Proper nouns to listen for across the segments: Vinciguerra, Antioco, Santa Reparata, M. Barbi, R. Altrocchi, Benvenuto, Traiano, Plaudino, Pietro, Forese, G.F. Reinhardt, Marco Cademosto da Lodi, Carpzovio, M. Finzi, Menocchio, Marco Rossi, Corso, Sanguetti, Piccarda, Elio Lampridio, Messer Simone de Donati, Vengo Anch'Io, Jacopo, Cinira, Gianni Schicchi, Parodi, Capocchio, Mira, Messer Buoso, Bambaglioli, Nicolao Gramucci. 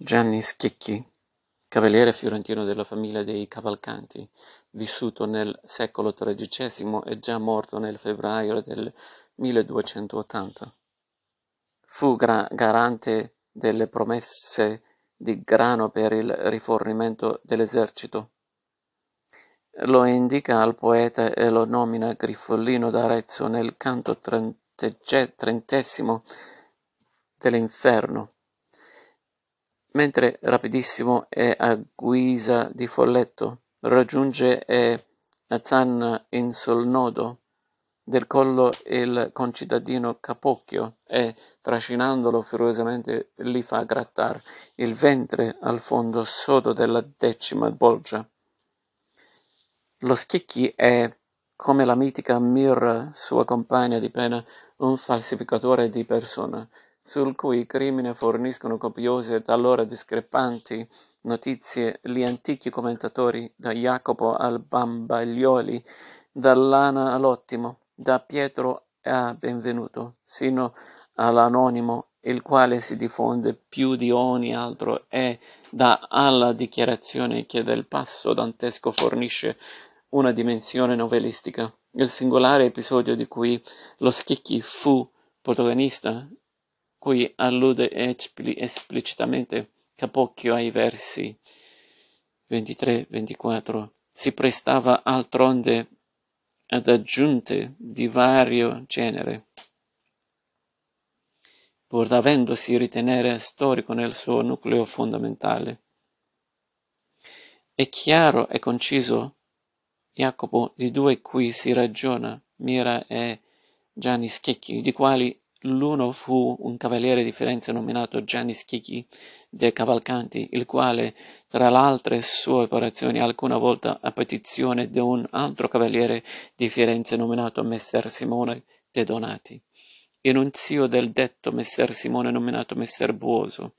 Gianni Schicchi, cavaliere fiorentino della famiglia dei Cavalcanti, vissuto nel secolo XIII e già morto nel febbraio del 1280. Fu garante delle promesse di grano per il rifornimento dell'esercito. Lo indica al poeta e lo nomina Griffolino d'Arezzo nel canto trentesimo dell'Inferno. Mentre rapidissimo e a guisa di folletto raggiunge e azzanna in sul nodo del collo il concittadino Capocchio e, trascinandolo furiosamente, gli fa grattar il ventre al fondo sodo della 10ª bolgia. Lo Schicchi è, come la mitica Mira, sua compagna di pena, un falsificatore di persona, sul cui crimine forniscono copiose e talora discrepanti notizie gli antichi commentatori, da Jacopo al Bambaglioli, dall'Ana all'Ottimo, da Pietro a Benvenuto, sino all'Anonimo, il quale si diffonde più di ogni altro e dà alla dichiarazione che del passo dantesco fornisce una dimensione novellistica. Il singolare episodio di cui lo Schicchi fu protagonista, cui allude esplicitamente Capocchio ai versi 23-24, si prestava altronde ad aggiunte di vario genere, pur avendosi ritenere storico nel suo nucleo fondamentale. È chiaro e conciso Jacopo di due cui si ragiona, Mira e Gianni Schicchi, di quali l'uno fu un cavaliere di Firenze nominato Gianni Schicchi de' Cavalcanti, il quale, tra l'altre sue operazioni, alcuna volta a petizione di un altro cavaliere di Firenze nominato Messer Simone de Donati, in un zio del detto Messer Simone nominato Messer Buoso.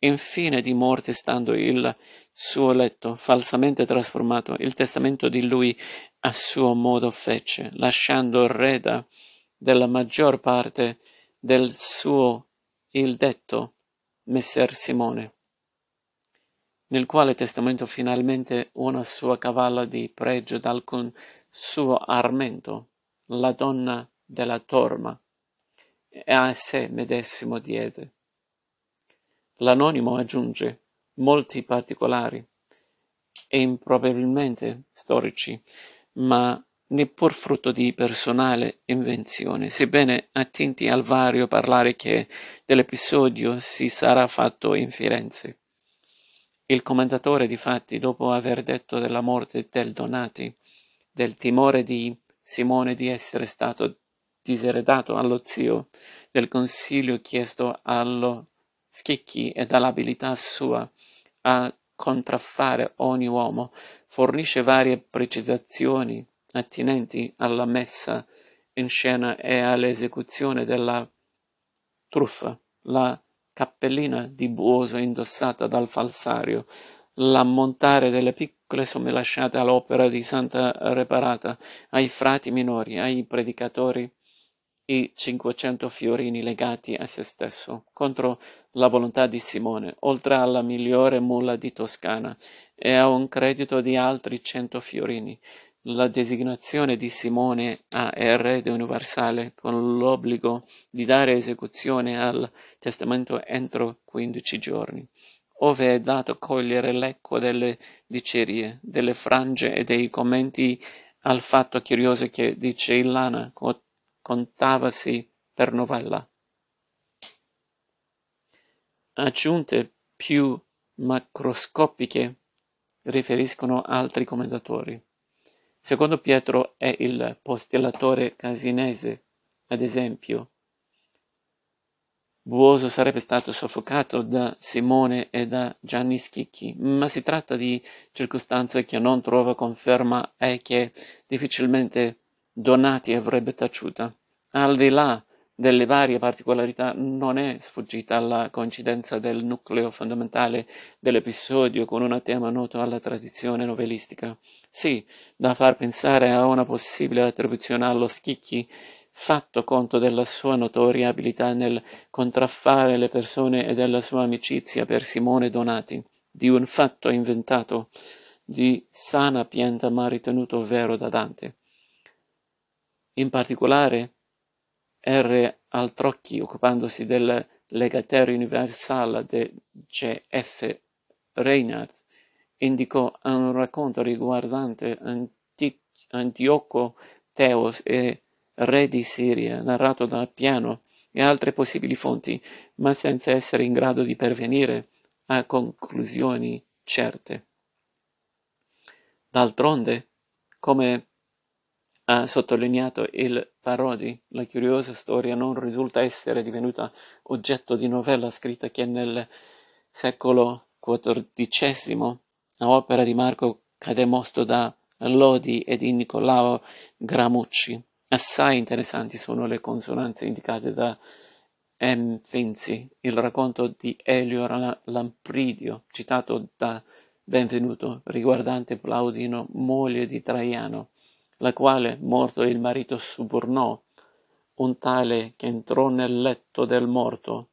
Infine, di morte stando il suo letto, falsamente trasformato, il testamento di lui a suo modo fece, lasciando reda della maggior parte del suo il detto Messer Simone, nel quale testamento finalmente una sua cavalla di pregio d'alcun suo armento, la donna della torma, e a sé medesimo diede. L'anonimo aggiunge molti particolari, e improbabilmente storici, ma neppur frutto di personale invenzione, sebbene attinti al vario parlare che dell'episodio si sarà fatto in Firenze. Il commentatore, difatti, dopo aver detto della morte del Donati, del timore di Simone di essere stato diseredato allo zio, del consiglio chiesto allo Schicchi e dall'abilità sua a contraffare ogni uomo, fornisce varie precisazioni attinenti alla messa in scena e all'esecuzione della truffa, la cappellina di Buoso indossata dal falsario, l'ammontare delle piccole somme lasciate all'opera di Santa Reparata, ai frati minori, ai predicatori, i 500 fiorini legati a se stesso, contro la volontà di Simone, oltre alla migliore mula di Toscana, e a un credito di altri 100 fiorini, la designazione di Simone a erede universale con l'obbligo di dare esecuzione al testamento entro 15 giorni, ove è dato cogliere l'eco delle dicerie, delle frange e dei commenti al fatto curioso che dice Illana contavasi per novella. Aggiunte più macroscopiche riferiscono altri commentatori. Secondo Pietro e il postulatore casinese, ad esempio, Buoso sarebbe stato soffocato da Simone e da Gianni Schicchi, ma si tratta di circostanze che non trova conferma e che difficilmente Donati avrebbe taciuta. Al di là delle varie particolarità, non è sfuggita la coincidenza del nucleo fondamentale dell'episodio con un tema noto alla tradizione novellistica. Sì, da far pensare a una possibile attribuzione allo Schicchi fatto conto della sua notoria abilità nel contraffare le persone e della sua amicizia per Simone Donati, di un fatto inventato, di sana pianta ma ritenuto vero da Dante. In particolare, R. Altrocchi, occupandosi del Legateria Universale di G.F. Reinhardt, indicò un racconto riguardante Antioco Teos e re di Siria, narrato da Piano e altre possibili fonti, ma senza essere in grado di pervenire a conclusioni certe. D'altronde, come ha sottolineato il Parodi, la curiosa storia non risulta essere divenuta oggetto di novella scritta che nel secolo XIV, a opera di Marco Cademosto da Lodi e di Nicolao Gramucci. Assai interessanti sono le consonanze indicate da M. Finzi, il racconto di Elio Lampridio, citato da Benvenuto, riguardante Plaudino, moglie di Traiano, la quale, morto il marito, subornò un tale che entrò nel letto del morto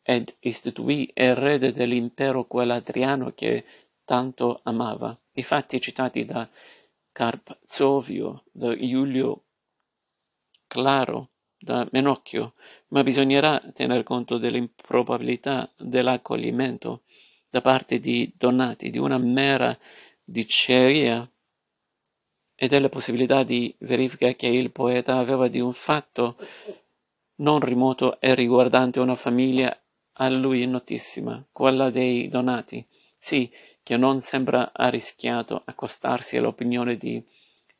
ed istituì erede dell'impero quell'Adriano che tanto amava. I fatti citati da Carpzovio, da Giulio Claro, da Menocchio, ma bisognerà tener conto dell'improbabilità dell'accoglimento da parte di Donati di una mera diceria e delle possibilità di verifica che il poeta aveva di un fatto non remoto e riguardante una famiglia a lui notissima, quella dei Donati, sì, che non sembra arrischiato accostarsi all'opinione di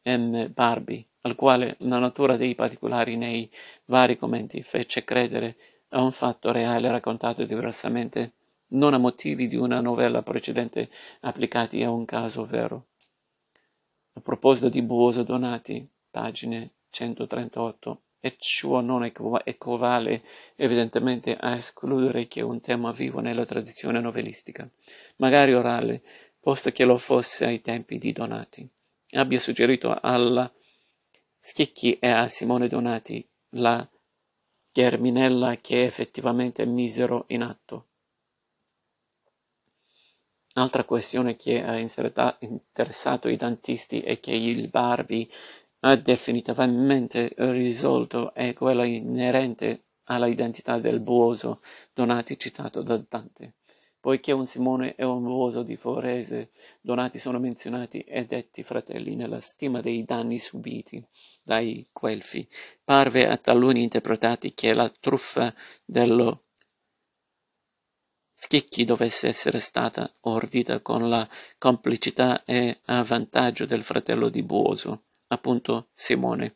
M. Barbi, al quale la natura dei particolari nei vari commenti fece credere a un fatto reale raccontato diversamente, non a motivi di una novella precedente applicati a un caso vero. A proposito di Buoso Donati, pagine 138, e ciò non equivale evidentemente a escludere che un tema vivo nella tradizione novellistica, magari orale, posto che lo fosse ai tempi di Donati, abbia suggerito alla Schicchi e a Simone Donati la germinella che effettivamente misero in atto. Altra questione che ha interessato i dantisti e che il Barbi ha definitivamente risolto è quella inerente alla identità del Buoso Donati citato da Dante. Poiché un Simone e un Buoso di Forese Donati sono menzionati e detti fratelli nella stima dei danni subiti dai Guelfi, parve a taluni interpretati che la truffa dello Schicchi dovesse essere stata ordita con la complicità e a vantaggio del fratello di Buoso, appunto Simone,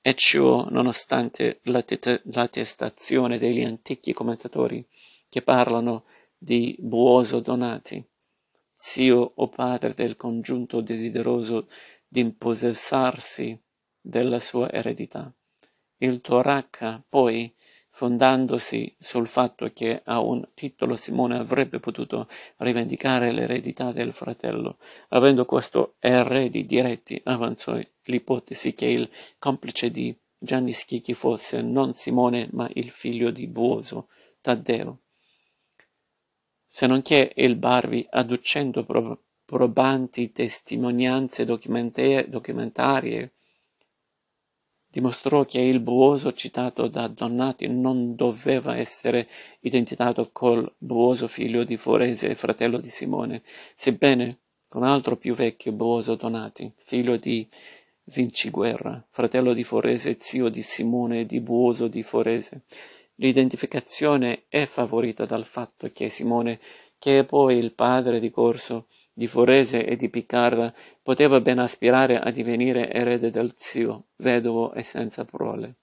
e ciò nonostante l'attestazione degli antichi commentatori che parlano di Buoso Donati, zio o padre del congiunto desideroso di impossessarsi della sua eredità. Il Toracca, poi, fondandosi sul fatto che a un titolo Simone avrebbe potuto rivendicare l'eredità del fratello, avendo questo eredi diretti, avanzò l'ipotesi che il complice di Gianni Schicchi fosse non Simone ma il figlio di Buoso, Taddeo. Se non che il Barbi, adducendo probanti testimonianze documentarie, dimostrò che il Buoso citato da Donati non doveva essere identificato col Buoso figlio di Forese e fratello di Simone, sebbene con altro più vecchio Buoso Donati, figlio di Vinciguerra, fratello di Forese, zio di Simone e di Buoso di Forese. L'identificazione è favorita dal fatto che Simone, che è poi il padre di Corso, di Forese e di Piccarda, poteva ben aspirare a divenire erede del zio, vedovo e senza prole.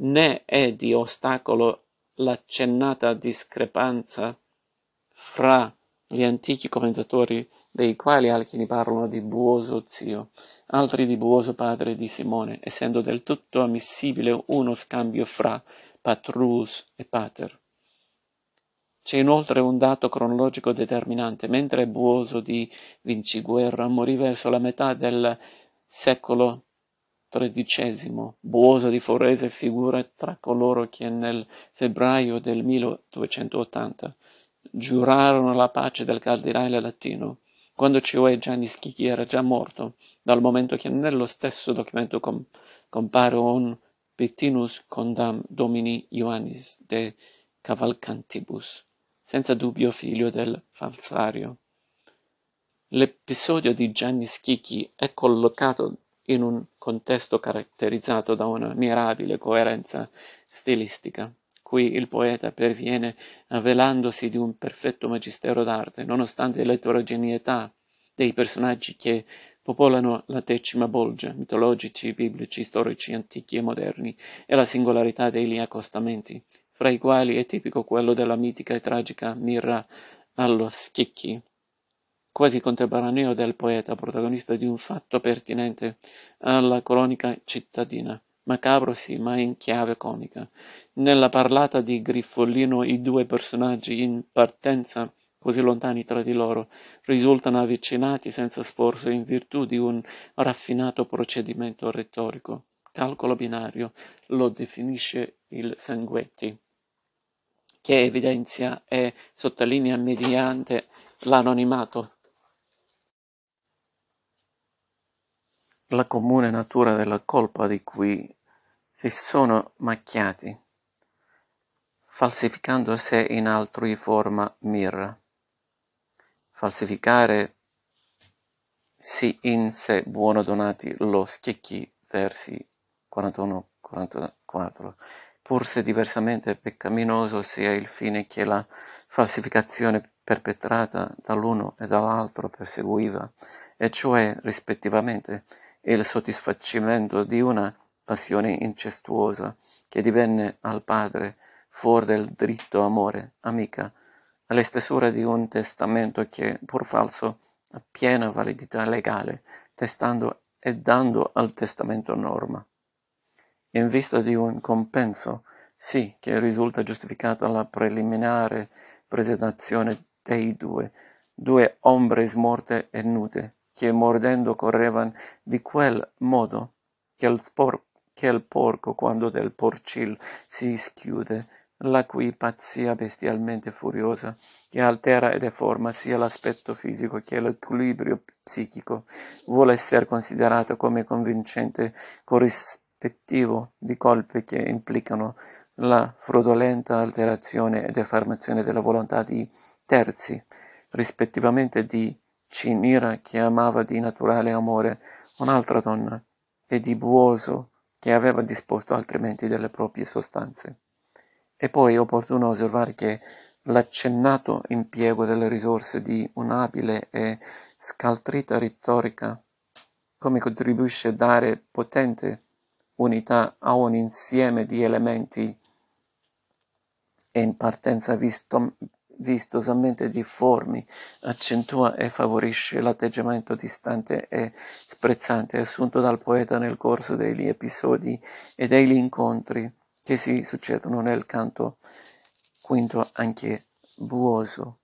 Né è di ostacolo l'accennata discrepanza fra gli antichi commentatori, dei quali alcuni parlano di Buoso zio, altri di Buoso padre di Simone, essendo del tutto ammissibile uno scambio fra patrus e pater. C'è inoltre un dato cronologico determinante. Mentre Buoso di Vinciguerra morì verso la metà del secolo XIII, Buoso di Forese figura tra coloro che nel febbraio del 1280 giurarono la pace del cardinale latino, quando cioè Gianni Schicchi era già morto, dal momento che nello stesso documento compare un pettinus condam domini Ioannis de Cavalcantibus, senza dubbio figlio del falsario. L'episodio di Gianni Schicchi è collocato in un contesto caratterizzato da una mirabile coerenza stilistica. Qui il poeta perviene avvalendosi di un perfetto magistero d'arte, nonostante l'eterogeneità dei personaggi che popolano la decima bolgia, mitologici, biblici, storici, antichi e moderni, e la singolarità degli accostamenti, fra i quali è tipico quello della mitica e tragica Mira allo Schicchi, quasi contemporaneo del poeta, protagonista di un fatto pertinente alla cronaca cittadina, macabro sì, ma in chiave comica. Nella parlata di Griffolino i due personaggi, in partenza così lontani tra di loro, risultano avvicinati senza sforzo in virtù di un raffinato procedimento retorico. Calcolo binario lo definisce il Sanguetti, che evidenzia e sottolinea mediante l'anonimato la comune natura della colpa di cui si sono macchiati, falsificando se in altrui forma mirra. Falsificare si in sé buono Donati lo Schicchi, versi 41-44, pur se diversamente peccaminoso sia il fine che la falsificazione perpetrata dall'uno e dall'altro perseguiva, e cioè rispettivamente il soddisfacimento di una passione incestuosa che divenne al padre, fuori del dritto amore, amica, alla stesura di un testamento che, pur falso, ha piena validità legale, testando e dando al testamento norma. In vista di un compenso, sì, che risulta giustificata la preliminare presentazione dei due ombre smorte e nude, che mordendo correvan di quel modo che il porco quando del porcil si schiude, la cui pazzia bestialmente furiosa, che altera e deforma sia l'aspetto fisico che l'equilibrio psichico, vuole essere considerato come convincente corrispettivo di colpe che implicano la fraudolenta alterazione e deformazione della volontà di terzi, rispettivamente di Cinira, che amava di naturale amore un'altra donna, e di Buoso, che aveva disposto altrimenti delle proprie sostanze. E poi è opportuno osservare che l'accennato impiego delle risorse di un'abile e scaltrita retorica, come contribuisce a dare potente unità a un insieme di elementi e in partenza vistosamente difformi, accentua e favorisce l'atteggiamento distante e sprezzante assunto dal poeta nel corso degli episodi e degli incontri che si succedono nel canto quinto. Anche Buoso